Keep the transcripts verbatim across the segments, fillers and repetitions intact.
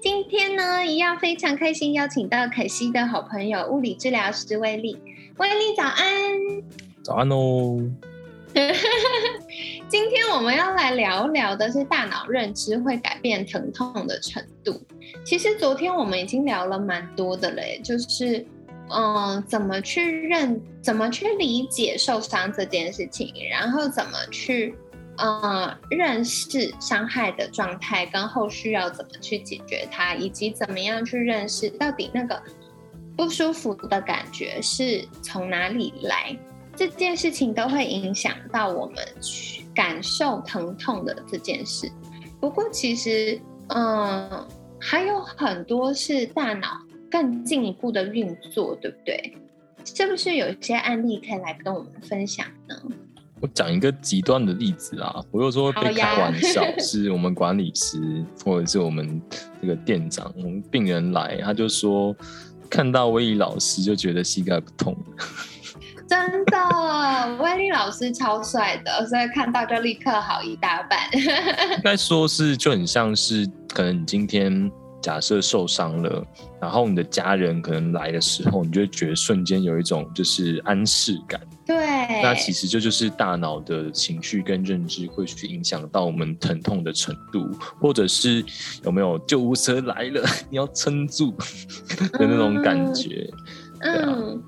今天呢，一样非常开心邀请到凯西的好朋友物理治疗师威力。威力早安。早安哦。今天我们要来聊聊的是大脑认知会改变疼痛的程度。其实昨天我们已经聊了蛮多的了，就是嗯、呃，怎么去认怎么去理解受伤这件事情，然后怎么去呃，认识伤害的状态跟后续要怎么去解决它，以及怎么样去认识到底那个不舒服的感觉是从哪里来，这件事情都会影响到我们去感受疼痛的这件事。不过其实嗯，还有很多是大脑更进一步的运作，对不对？是不是有一些案例可以来跟我们分享呢？我讲一个极端的例子啊，我有时候被开玩笑，是我们管理师或者是我们这个店长，我们病人来，他就说看到威力老师就觉得膝盖不痛。真的，威力老师超帅的，所以看到就立刻好一大半。应该说是就很像是，可能你今天假设受伤了，然后你的家人可能来的时候，你就会觉得瞬间有一种就是安适感。对，那其实这 就, 就是大脑的情绪跟认知会去影响到我们疼痛的程度，或者是有没有救护车来了你要撑住的那种感觉。嗯，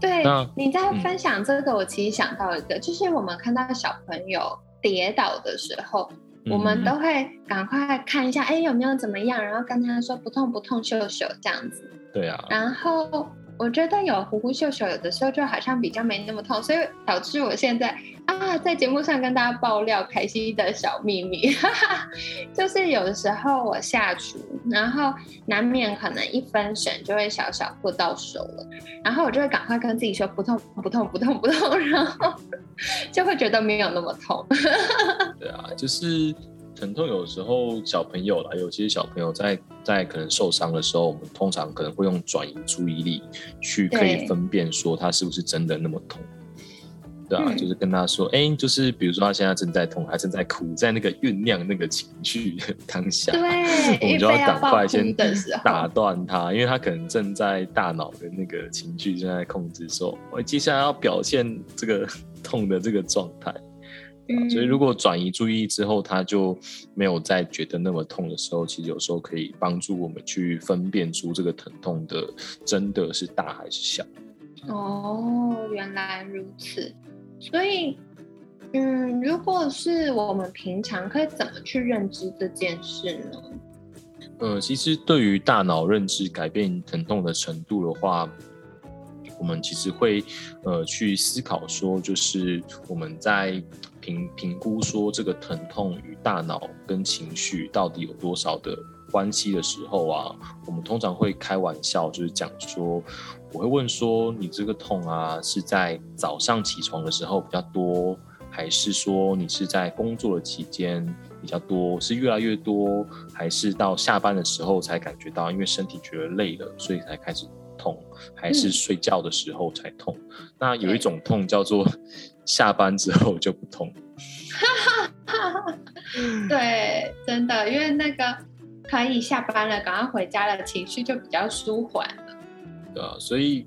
对啊，嗯对，你在分享这个，我其实想到一个，嗯、就是我们看到小朋友跌倒的时候，我们都会赶快看一下，哎，有没有怎么样，然后跟他说不痛不痛，秀秀这样子。对啊。然后我觉得有呼呼秀秀，有的时候就好像比较没那么痛，所以导致我现在啊，在节目上跟大家爆料凯西的小秘密，哈哈，就是有的时候我下厨，然后难免可能一分神就会小小过到手了，然后我就会赶快跟自己说不痛不痛不痛不痛，然后就会觉得没有那么痛。对啊，就是疼痛有时候小朋友啦，有些小朋友在在可能受伤的时候，我们通常可能会用转移注意力去可以分辨说他是不是真的那么痛。对啊，嗯、就是跟他说，哎、欸，就是比如说他现在正在痛，他正在哭，在那个酝酿那个情绪当下，我们就要赶快先打断他，因为他可能正在大脑的那个情绪正在控制说，我接下来要表现这个痛的这个状态。嗯、所以如果转移注意力之后他就没有再觉得那么痛的时候，其实有时候可以帮助我们去分辨出这个疼痛的真的是大还是小。哦，原来如此。所以嗯，如果是我们平常可以怎么去认知这件事呢？呃，其实对于大脑认知改变疼痛的程度的话，我们其实会呃去思考说，就是我们在评评估说这个疼痛与大脑跟情绪到底有多少的关系的时候啊，我们通常会开玩笑，就是讲说，我会问说，你这个痛啊是在早上起床的时候比较多，还是说你是在工作的期间比较多，是越来越多，还是到下班的时候才感觉到，因为身体觉得累了，所以才开始痛，还是睡觉的时候才痛？嗯、那有一种痛叫做下班之后就不痛。对，真的，因为那个可以下班了，赶快回家了，情绪就比较舒缓了。对啊，所以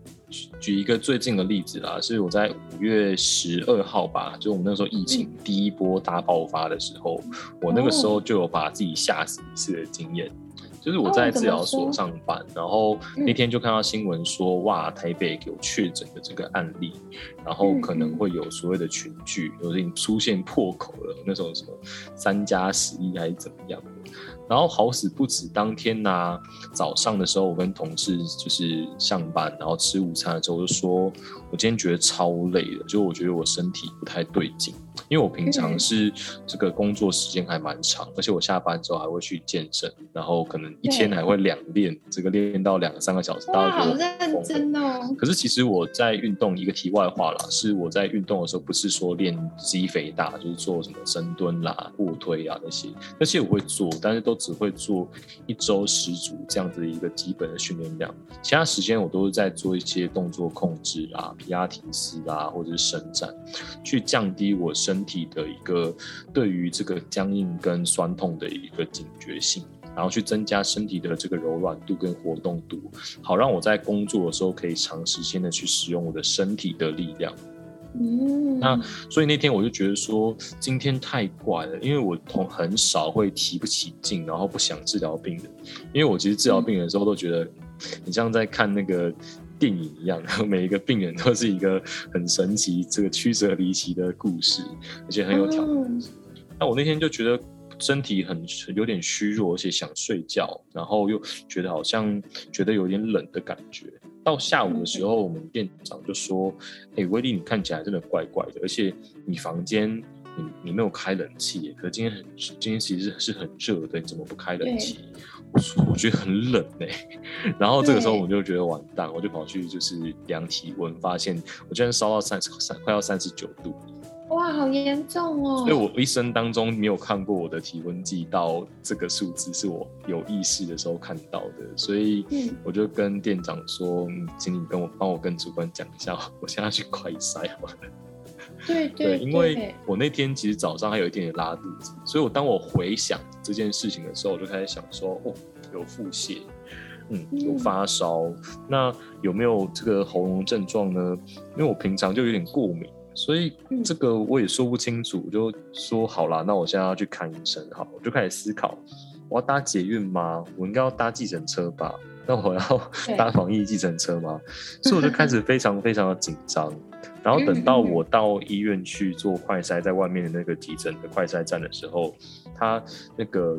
举一个最近的例子啦，是我在五月十二号吧，就我们那时候疫情第一波大爆发的时候，嗯、我那个时候就有把自己吓死一次的经验。就是我在治疗所上班，哦、然后那天就看到新闻说，嗯、哇，台北有确诊的这个案例，然后可能会有所谓的群聚，有点出现破口了，那种什么三加十一还是怎么样的。然后好死不死，当天啊早上的时候，我跟同事就是上班，然后吃午餐的时候就说，我今天觉得超累的，就我觉得我身体不太对劲。因为我平常是这个工作时间还蛮长，而且我下班之后还会去健身，然后可能一天还会两练，这个练到两三个小时。哇，好认真哦！可是其实我在运动，一个题外话啦，是我在运动的时候不是说练肌肥大，就是做什么深蹲啦、卧推啊那些，那些我会做，但是都只会做一周十组这样子的一个基本的训练量，其他时间我都是在做一些动作控制啦、皮拉提斯啦，或者是伸展，去降低我身体的一个对于这个僵硬跟酸痛的一个警觉性，然后去增加身体的这个柔软度跟活动度，好让我在工作的时候可以长时间的去使用我的身体的力量。嗯，那所以那天我就觉得说今天太怪了，因为我很少会提不起劲然后不想治疗病人，因为我其实治疗病人的时候都觉得很像在看那个电影一样，每一个病人都是一个很神奇这个曲折离奇的故事，而且很有挑战性。那我那天就觉得身体很有点虚弱，而且想睡觉，然后又觉得好像觉得有点冷的感觉。到下午的时候，我们店长就说：“哎，威力，你看起来真的怪怪的，而且你房间你你没有开冷气耶，可是今天很今天其实是很热的，你怎么不开冷气？”我说我觉得很冷哎、欸，然后这个时候我就觉得完蛋，我就跑去就是量体温，发现我居然烧到三十快要三十九度。哇，好严重哦！所以我一生当中没有看过我的体温计到这个数字，是我有意识的时候看到的。所以我就跟店长说：“嗯、请你跟我帮我跟主管讲一下，我现在去快筛好了。”对 对, 对, 对，因为我那天其实早上还有一点点拉肚子，所以我当我回想这件事情的时候，我就开始想说：“哦，有腹泻。”嗯，有发烧、嗯，那有没有这个喉咙症状呢？因为我平常就有点过敏，所以这个我也说不清楚，我就说好啦，那我现在要去看医生，好，我就开始思考，我要搭捷运吗？我应该要搭计程车吧？那我要搭防疫计程车吗？所以我就开始非常非常的紧张。然后等到我到医院去做快筛，在外面的那个急诊的快筛站的时候，他那个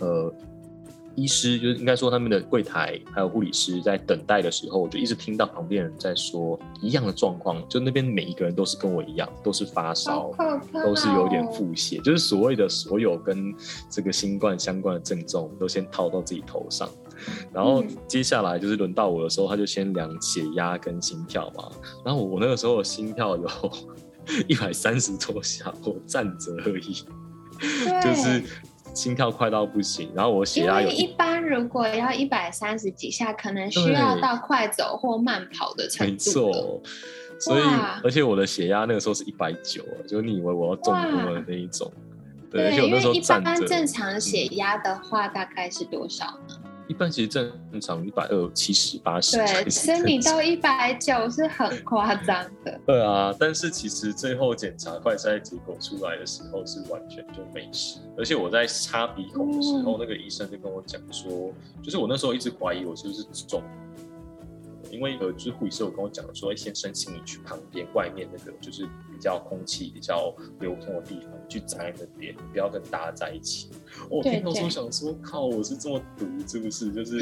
呃。医师就是应该说他们的柜台还有护理师在等待的时候，我就一直听到旁边人在说一样的状况，就那边每一个人都是跟我一样，都是发烧，都是有点腹泻，就是所谓的所有跟这个新冠相关的症状，我们都先套到自己头上。然后接下来就是轮到我的时候，他就先量血压跟心跳嘛，然后我那个时候的心跳有一百三十多下，我站着而已，就是。心跳快到不行，然后我血压有，因为一般如果要一百三十几下，可能需要到快走或慢跑的程度。没错，所以而且我的血压那个时候是一百九，就你以为我要中风的那一种。对，而且我那时候站着。因为一般正常血压的话，大概是多少呢？一般其实正常一百二、七十、八十，对，所以你到一百九是很夸张的。对啊，但是其实最后检查快筛结果出来的时候是完全就没事，而且我在插鼻孔的时候，嗯、那个医生就跟我讲说，就是我那时候一直怀疑我是不是中，因为呃，就是护理师有跟我讲说，先生，请你去旁边外面那个就是比较空气比较流通的地方去宅那边，不要跟大家在一起。我、哦、听到说想说，靠，我是这么毒是不是？就是，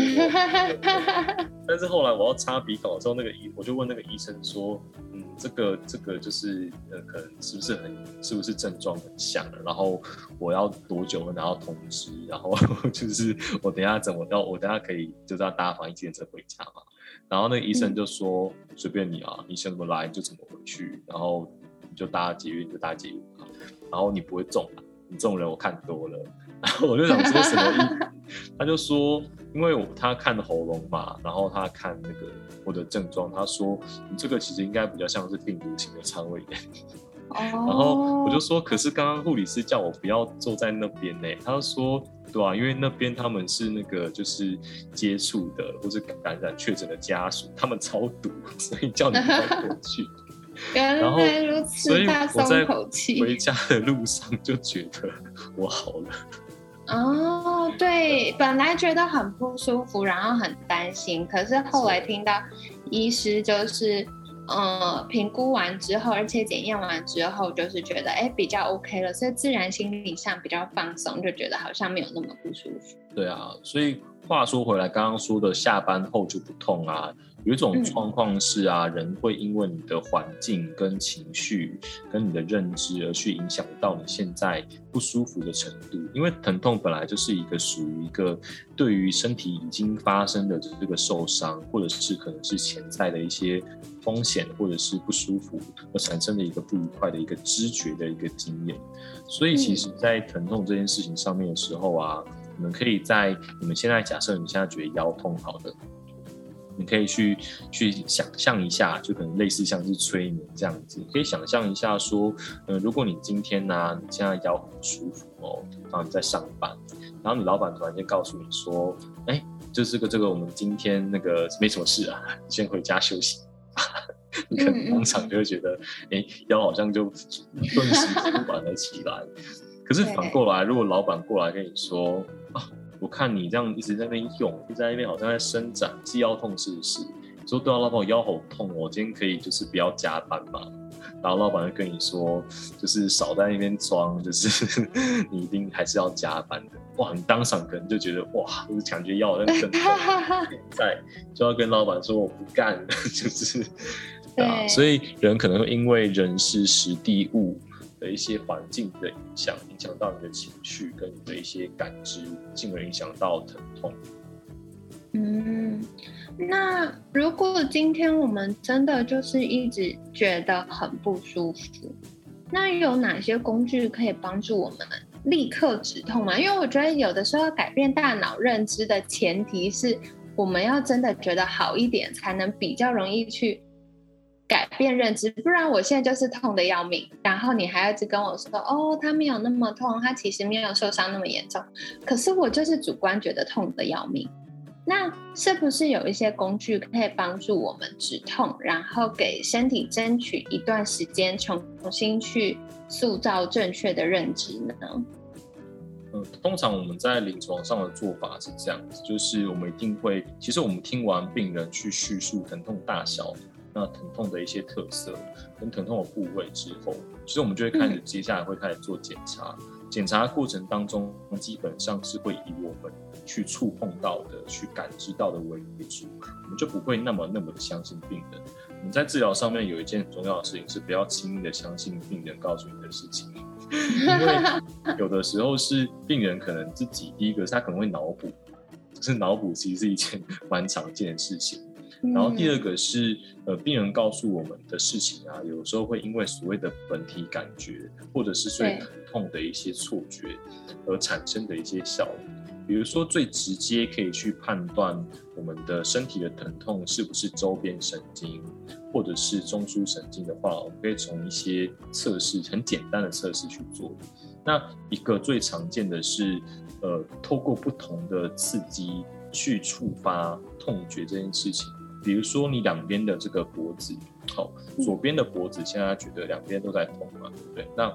但是后来我要插鼻孔的时候，那个医我就问那个医生说，嗯，这个这个就是呃，可能是不是很是不是症状很像？然后我要多久拿到通知？然后就是我等一下怎么到？我等一下可以就是要搭防疫计程车回家嘛？然后那个医生就说：“随、嗯、便你啊，你想怎么来就怎么回去，然后你就搭捷运就搭捷运啊，然后你不会中啊，你中人我看多了。”然后我就想说什么意思？他就说，因为我他看喉咙嘛，然后他看那个我的症状，他说你这个其实应该比较像是病毒型的肠胃炎。然后我就说，可是刚刚护理师叫我不要坐在那边呢、欸，他就说，对啊，因为那边他们是那个就是接触的或是感染确诊的家属，他们超毒，所以叫你不要过去。原来如此，大松口气。所以我在回家的路上就觉得我好了。哦，对，本来觉得很不舒服，然后很担心，可是后来听到医师就是。呃，评估完之后，而且检验完之后，就是觉得哎比较 OK 了，所以自然心理上比较放松，就觉得好像没有那么不舒服。对啊，所以话说回来，刚刚说的下班后就不痛啊，有一种状况是啊、嗯、人会因为你的环境跟情绪跟你的认知而去影响到你现在不舒服的程度，因为疼痛本来就是一个属于一个对于身体已经发生的这个受伤，或者是可能是潜在的一些风险或者是不舒服而产生的一个不愉快的一个知觉的一个经验。所以其实在疼痛这件事情上面的时候啊，你们可以在你们现在假设你现在觉得腰痛好的，你可以去去想象一下，就可能类似像是催眠这样子，你可以想象一下说、呃、如果你今天啊你现在腰很不舒服哦，然后你在上班，然后你老板突然间告诉你说，哎、欸，就这个这个我们今天那个没什么事啊，你先回家休息你可能当场就会觉得、欸、腰好像就顿时舒缓了起来可是反过来如果老板过来跟你说、啊、我看你这样一直在那边用一直在那边好像在伸展是腰痛是不是，你说对啊老板我腰好痛，我今天可以就是不要加班嘛，然后老板就跟你说就是少在那边装，就是你一定还是要加班的。哇，你当场可能就觉得哇就是感觉腰好像更痛在就要跟老板说我不干就是对啊，所以人可能会因为人事时地物的一些环境的影响，影响到你的情绪跟你的一些感知，进而影响到疼痛。嗯，那如果今天我们真的就是一直觉得很不舒服，那有哪些工具可以帮助我们立刻止痛吗？因为我觉得有的时候改变大脑认知的前提是我们要真的觉得好一点，才能比较容易去改变认知，不然我现在就是痛得要命，然后你还一直跟我说哦，它没有那么痛，它其实没有受伤那么严重，可是我就是主观觉得痛得要命。那是不是有一些工具可以帮助我们止痛，然后给身体争取一段时间重新去塑造正确的认知呢？嗯、通常我们在临床上的做法是这样子，就是我们一定会，其实我们听完病人去叙述疼痛大小，那疼痛的一些特色跟疼痛的部位之后，其实我们就会开始接下来会开始做检查，检查过程当中基本上是会以我们去触碰到的去感知到的为主，我们就不会那么那么的相信病人。我们在治疗上面有一件很重要的事情是不要轻易的相信病人告诉你的事情因为有的时候是病人可能自己第一个是他可能会脑补，就是脑补其实是一件蛮常见的事情，然后第二个是、呃、病人告诉我们的事情啊，有时候会因为所谓的本体感觉或者是最疼痛的一些错觉而产生的一些效应。比如说最直接可以去判断我们的身体的疼痛是不是周边神经或者是中枢神经的话，我们可以从一些测试很简单的测试去做。那一个最常见的是呃，透过不同的刺激去触发痛觉这件事情。比如说你两边的这个脖子、哦、左边的脖子现在觉得两边都在痛嘛，对不对？那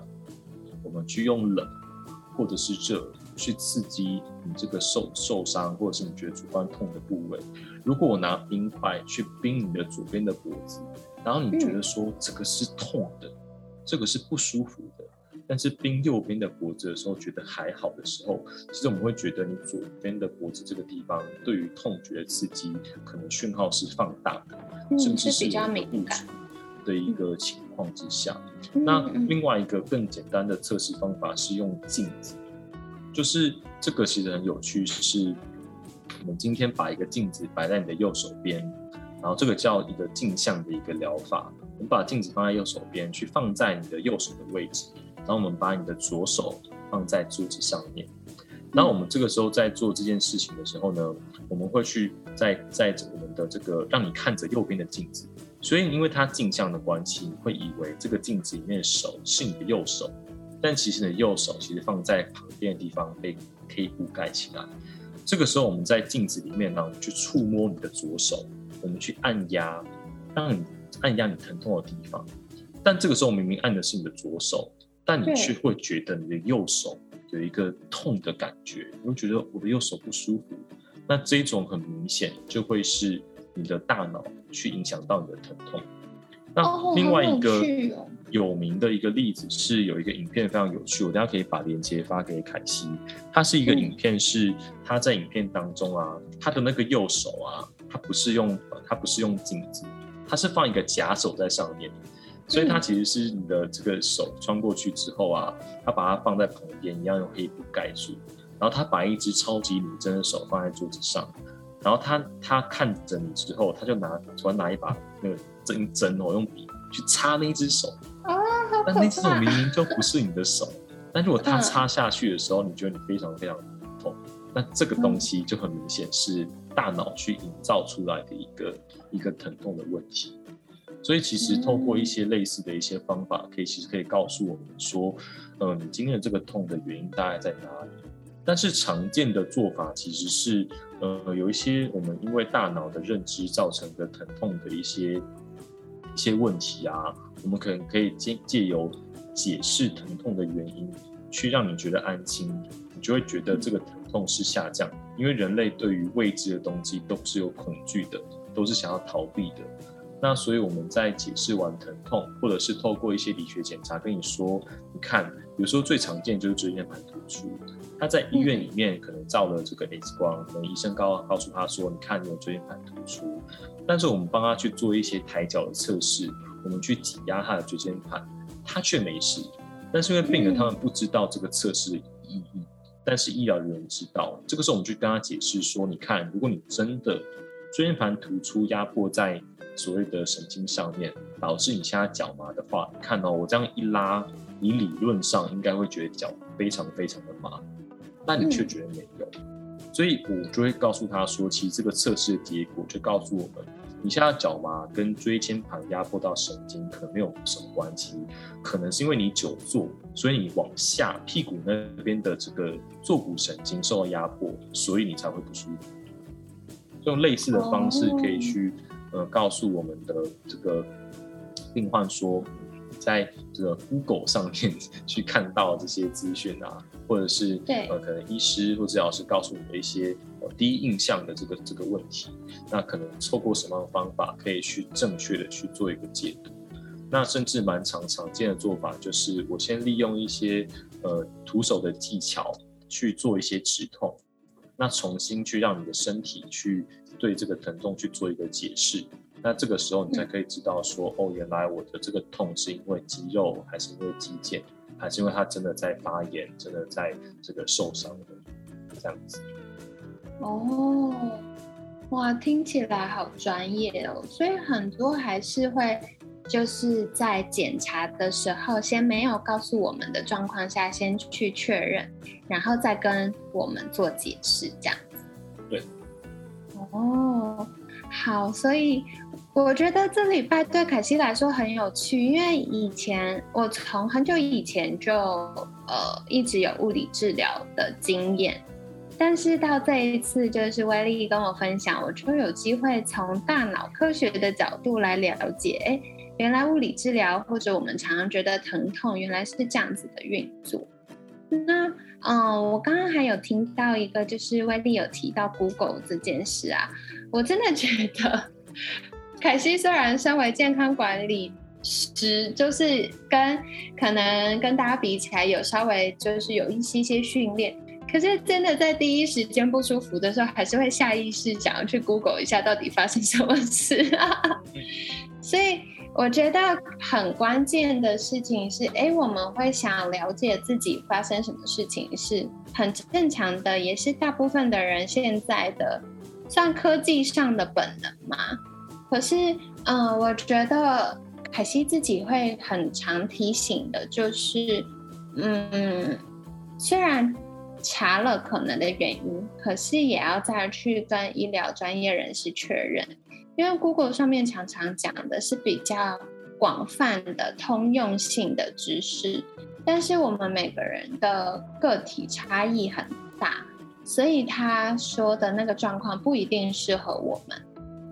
我们去用冷或者是热去刺激你这个 受, 受伤或者是你觉得主观痛的部位。如果我拿冰块去冰你的左边的脖子，然后你觉得说这个是痛的，这个是不舒服的，但是冰右边的脖子的时候觉得还好的时候，其实我们会觉得你左边的脖子这个地方对于痛觉的刺激可能讯号是放大的、嗯、甚至是比较敏感的一个情况之下、嗯、那另外一个更简单的测试方法是用镜子，就是这个其实很有趣，是我们今天把一个镜子摆在你的右手边，然后这个叫一个镜像的一个疗法，我们把镜子放在右手边，去放在你的右手的位置，然后我们把你的左手放在桌子上面。那我们这个时候在做这件事情的时候呢，我们会去在在我们的这个让你看着右边的镜子，所以因为它镜像的关系，你会以为这个镜子里面的手是你的右手，但其实你的右手其实放在旁边的地方被可以覆盖起来。这个时候我们在镜子里面呢，去触摸你的左手，我们去按压，让你按压你疼痛的地方。但这个时候明明按的是你的左手，但你却会觉得你的右手有一个痛的感觉，你会觉得我的右手不舒服。那这一种很明显就会是你的大脑去影响到你的疼痛。那另外一个有名的一个例子是有一个影片非常有趣，我等一下可以把连结发给凯西。它是一个影片，是他在影片当中啊，他的那个右手啊，他不是用他不是用镜子，他是放一个假手在上面，所以它其实是你的这个手穿过去之后啊，他把它放在旁边一样用黑布盖住，然后他把一只超级女真的手放在桌子上，然后他他看着你之后，他就拿突然拿一把那个针针哦，用笔去擦那只手啊，但那只手明明就不是你的手，但如果他擦下去的时候，你觉得你非常非常痛，那这个东西就很明显是大脑去营造出来的一个一个疼痛的问题。所以其实透过一些类似的一些方法，可以其实可以告诉我们说，嗯、呃，你今天的这个痛的原因大概在哪里？但是常见的做法其实是，呃，有一些我们因为大脑的认知造成的疼痛的一些一些问题啊，我们可能可以借由解释疼痛的原因，去让你觉得安心，你就会觉得这个疼痛是下降。因为人类对于未知的东西都是有恐惧的，都是想要逃避的。那所以我们在解释完疼痛，或者是透过一些理学检查跟你说，你看，有时候最常见就是椎间盘突出。他在医院里面可能照了这个 X 光，可能医生告告诉他说：“你看，你有椎间盘突出。”但是我们帮他去做一些抬脚的测试，我们去挤压他的椎间盘，他却没事。但是因为病人他们不知道这个测试的意义，嗯、但是医疗人员知道。这个时候我们去跟他解释说：“你看，如果你真的椎间盘突出压迫在所谓的神经上面，导致你现在脚麻的话，你看哦，我这样一拉，你理论上应该会觉得脚非常非常的麻。”那你却觉得没有，嗯、所以我就会告诉他说，其实这个测试的结果就告诉我们，你现在脚麻跟椎间盘压迫到神经可能没有什么关系，可能是因为你久坐，所以你往下屁股那边的这个坐骨神经受到压迫，所以你才会不舒服。用类似的方式可以去、哦呃、告诉我们的这个病患说。在这个 Google 上面去看到这些资讯啊，或者是、呃、可能医师或治疗师告诉你的一些、呃、第一印象的这个这个问题，那可能透过什么样的方法可以去正确的去做一个解读。那甚至蛮常常见的做法就是，我先利用一些呃徒手的技巧去做一些止痛，那重新去让你的身体去对这个疼痛去做一个解释。那这个时候你才可以知道说、嗯、哦，原来我的这个痛是因为肌肉，还是因为肌腱，还是因为它真的在发炎，真的在这个受伤的这样子。哦，哇，听起来好专业哦。所以很多还是会就是在检查的时候，先没有告诉我们的状况下，先去确认，然后再跟我们做解释这样子。对。哦。好，所以我觉得这礼拜对凯西来说很有趣，因为以前我从很久以前就呃一直有物理治疗的经验，但是到这一次就是威力跟我分享，我就有机会从大脑科学的角度来了解，哎，原来物理治疗或者我们常常觉得疼痛原来是这样子的运作。那嗯，我刚刚还有听到一个，就是威力有提到 Google 这件事啊，我真的觉得凯西虽然身为健康管理师，就是跟可能跟大家比起来有稍微就是有一些些训练，可是真的在第一时间不舒服的时候，还是会下意识想要去 Google 一下到底发生什么事啊。所以我觉得很关键的事情是，哎，我们会想了解自己发生什么事情是很正常的，也是大部分的人现在的算科技上的本能嘛。可是，嗯、呃，我觉得凯西自己会很常提醒的，就是，嗯，虽然查了可能的原因，可是也要再去跟医疗专业人士确认。因为 Google 上面常常讲的是比较广泛的通用性的知识，但是我们每个人的个体差异很大，所以他说的那个状况不一定适合我们。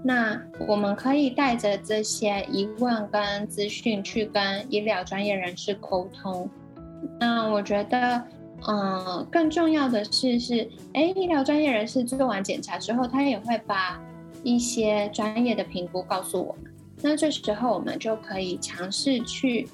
那我们可以带着这些疑问跟资讯去跟医疗专业人士沟通。那我觉得嗯，更重要的是是诶，医疗专业人士做完检查之后，他也会把一些专业的评估告诉我们，那这时候我们就可以尝试去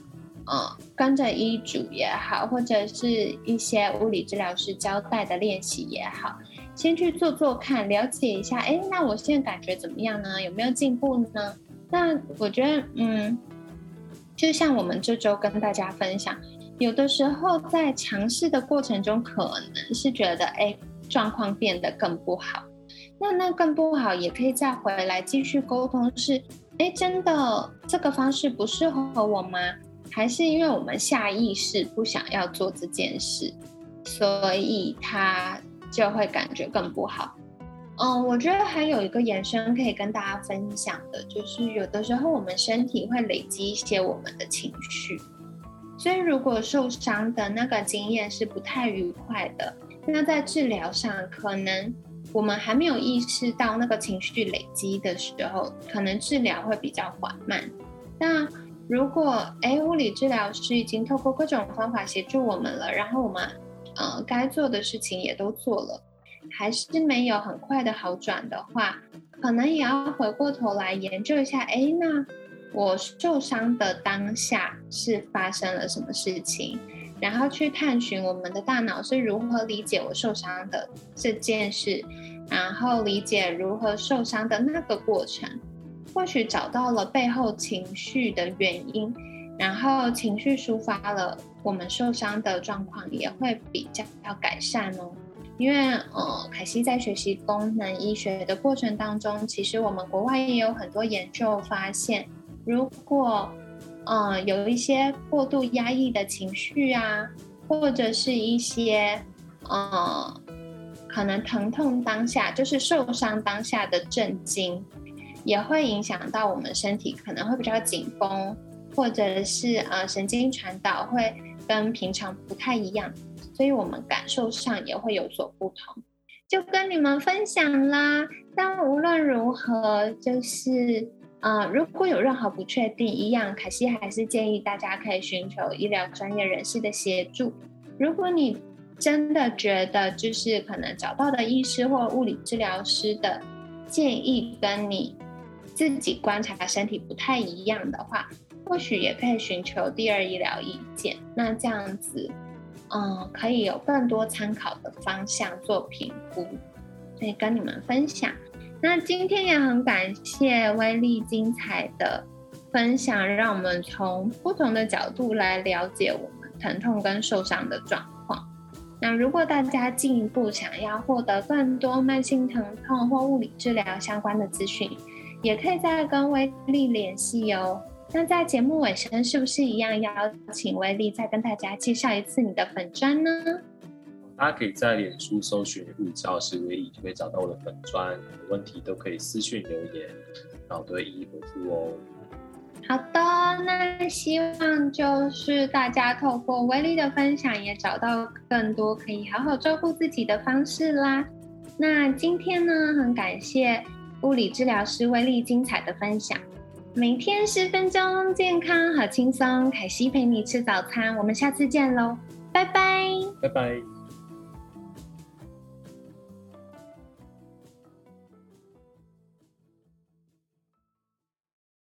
呃，跟着医嘱也好，或者是一些物理治疗师交代的练习也好，先去做做看，了解一下，哎，那我现在感觉怎么样呢？有没有进步呢？那我觉得，嗯，就像我们这周跟大家分享，有的时候在尝试的过程中，可能是觉得，哎，状况变得更不好，那那更不好，也可以再回来继续沟通是，哎，真的这个方式不适合我吗？还是因为我们下意识不想要做这件事，所以他就会感觉更不好。嗯，我觉得还有一个延伸可以跟大家分享的，就是有的时候我们身体会累积一些我们的情绪，所以如果受伤的那个经验是不太愉快的，那在治疗上可能我们还没有意识到那个情绪累积的时候，可能治疗会比较缓慢。那如果哎，物理治疗师已经透过各种方法协助我们了，然后我们呃该做的事情也都做了，还是没有很快的好转的话，可能也要回过头来研究一下，哎，那我受伤的当下是发生了什么事情，然后去探寻我们的大脑是如何理解我受伤的这件事，然后理解如何受伤的那个过程。或许找到了背后情绪的原因，然后情绪抒发了，我们受伤的状况也会比较改善哦。因为呃，凯西在学习功能医学的过程当中，其实我们国外也有很多研究发现，如果呃有一些过度压抑的情绪啊，或者是一些呃可能疼痛当下，就是受伤当下的震惊。也会影响到我们身体，可能会比较紧绷，或者是、呃、神经传导会跟平常不太一样，所以我们感受上也会有所不同，就跟你们分享啦。但无论如何，就是、呃、如果有任何不确定一样，凯西还是建议大家可以寻求医疗专业人士的协助。如果你真的觉得就是可能找到的医师或物理治疗师的建议跟你自己观察身体不太一样的话，或许也可以寻求第二医疗意见，那这样子嗯，可以有更多参考的方向做评估，所以跟你们分享。那今天也很感谢威力精彩的分享，让我们从不同的角度来了解我们疼痛跟受伤的状况。那如果大家进一步想要获得更多慢性疼痛或物理治疗相关的资讯，也可以再跟威力联系哦。那在节目尾声，是不是一样邀请威力再跟大家介绍一次你的粉专呢？大家可以在脸书搜寻物理治疗师威力，就可以找到我的粉专，有问题都可以私讯留言，然后都会一一回复哦。好的，那希望就是大家透过威力的分享，也找到更多可以好好照顾自己的方式啦。那今天呢，很感谢物理治疗师威力精彩的分享，每天十分钟，健康好轻松。凯西陪你吃早餐，我们下次见喽，拜拜，拜拜。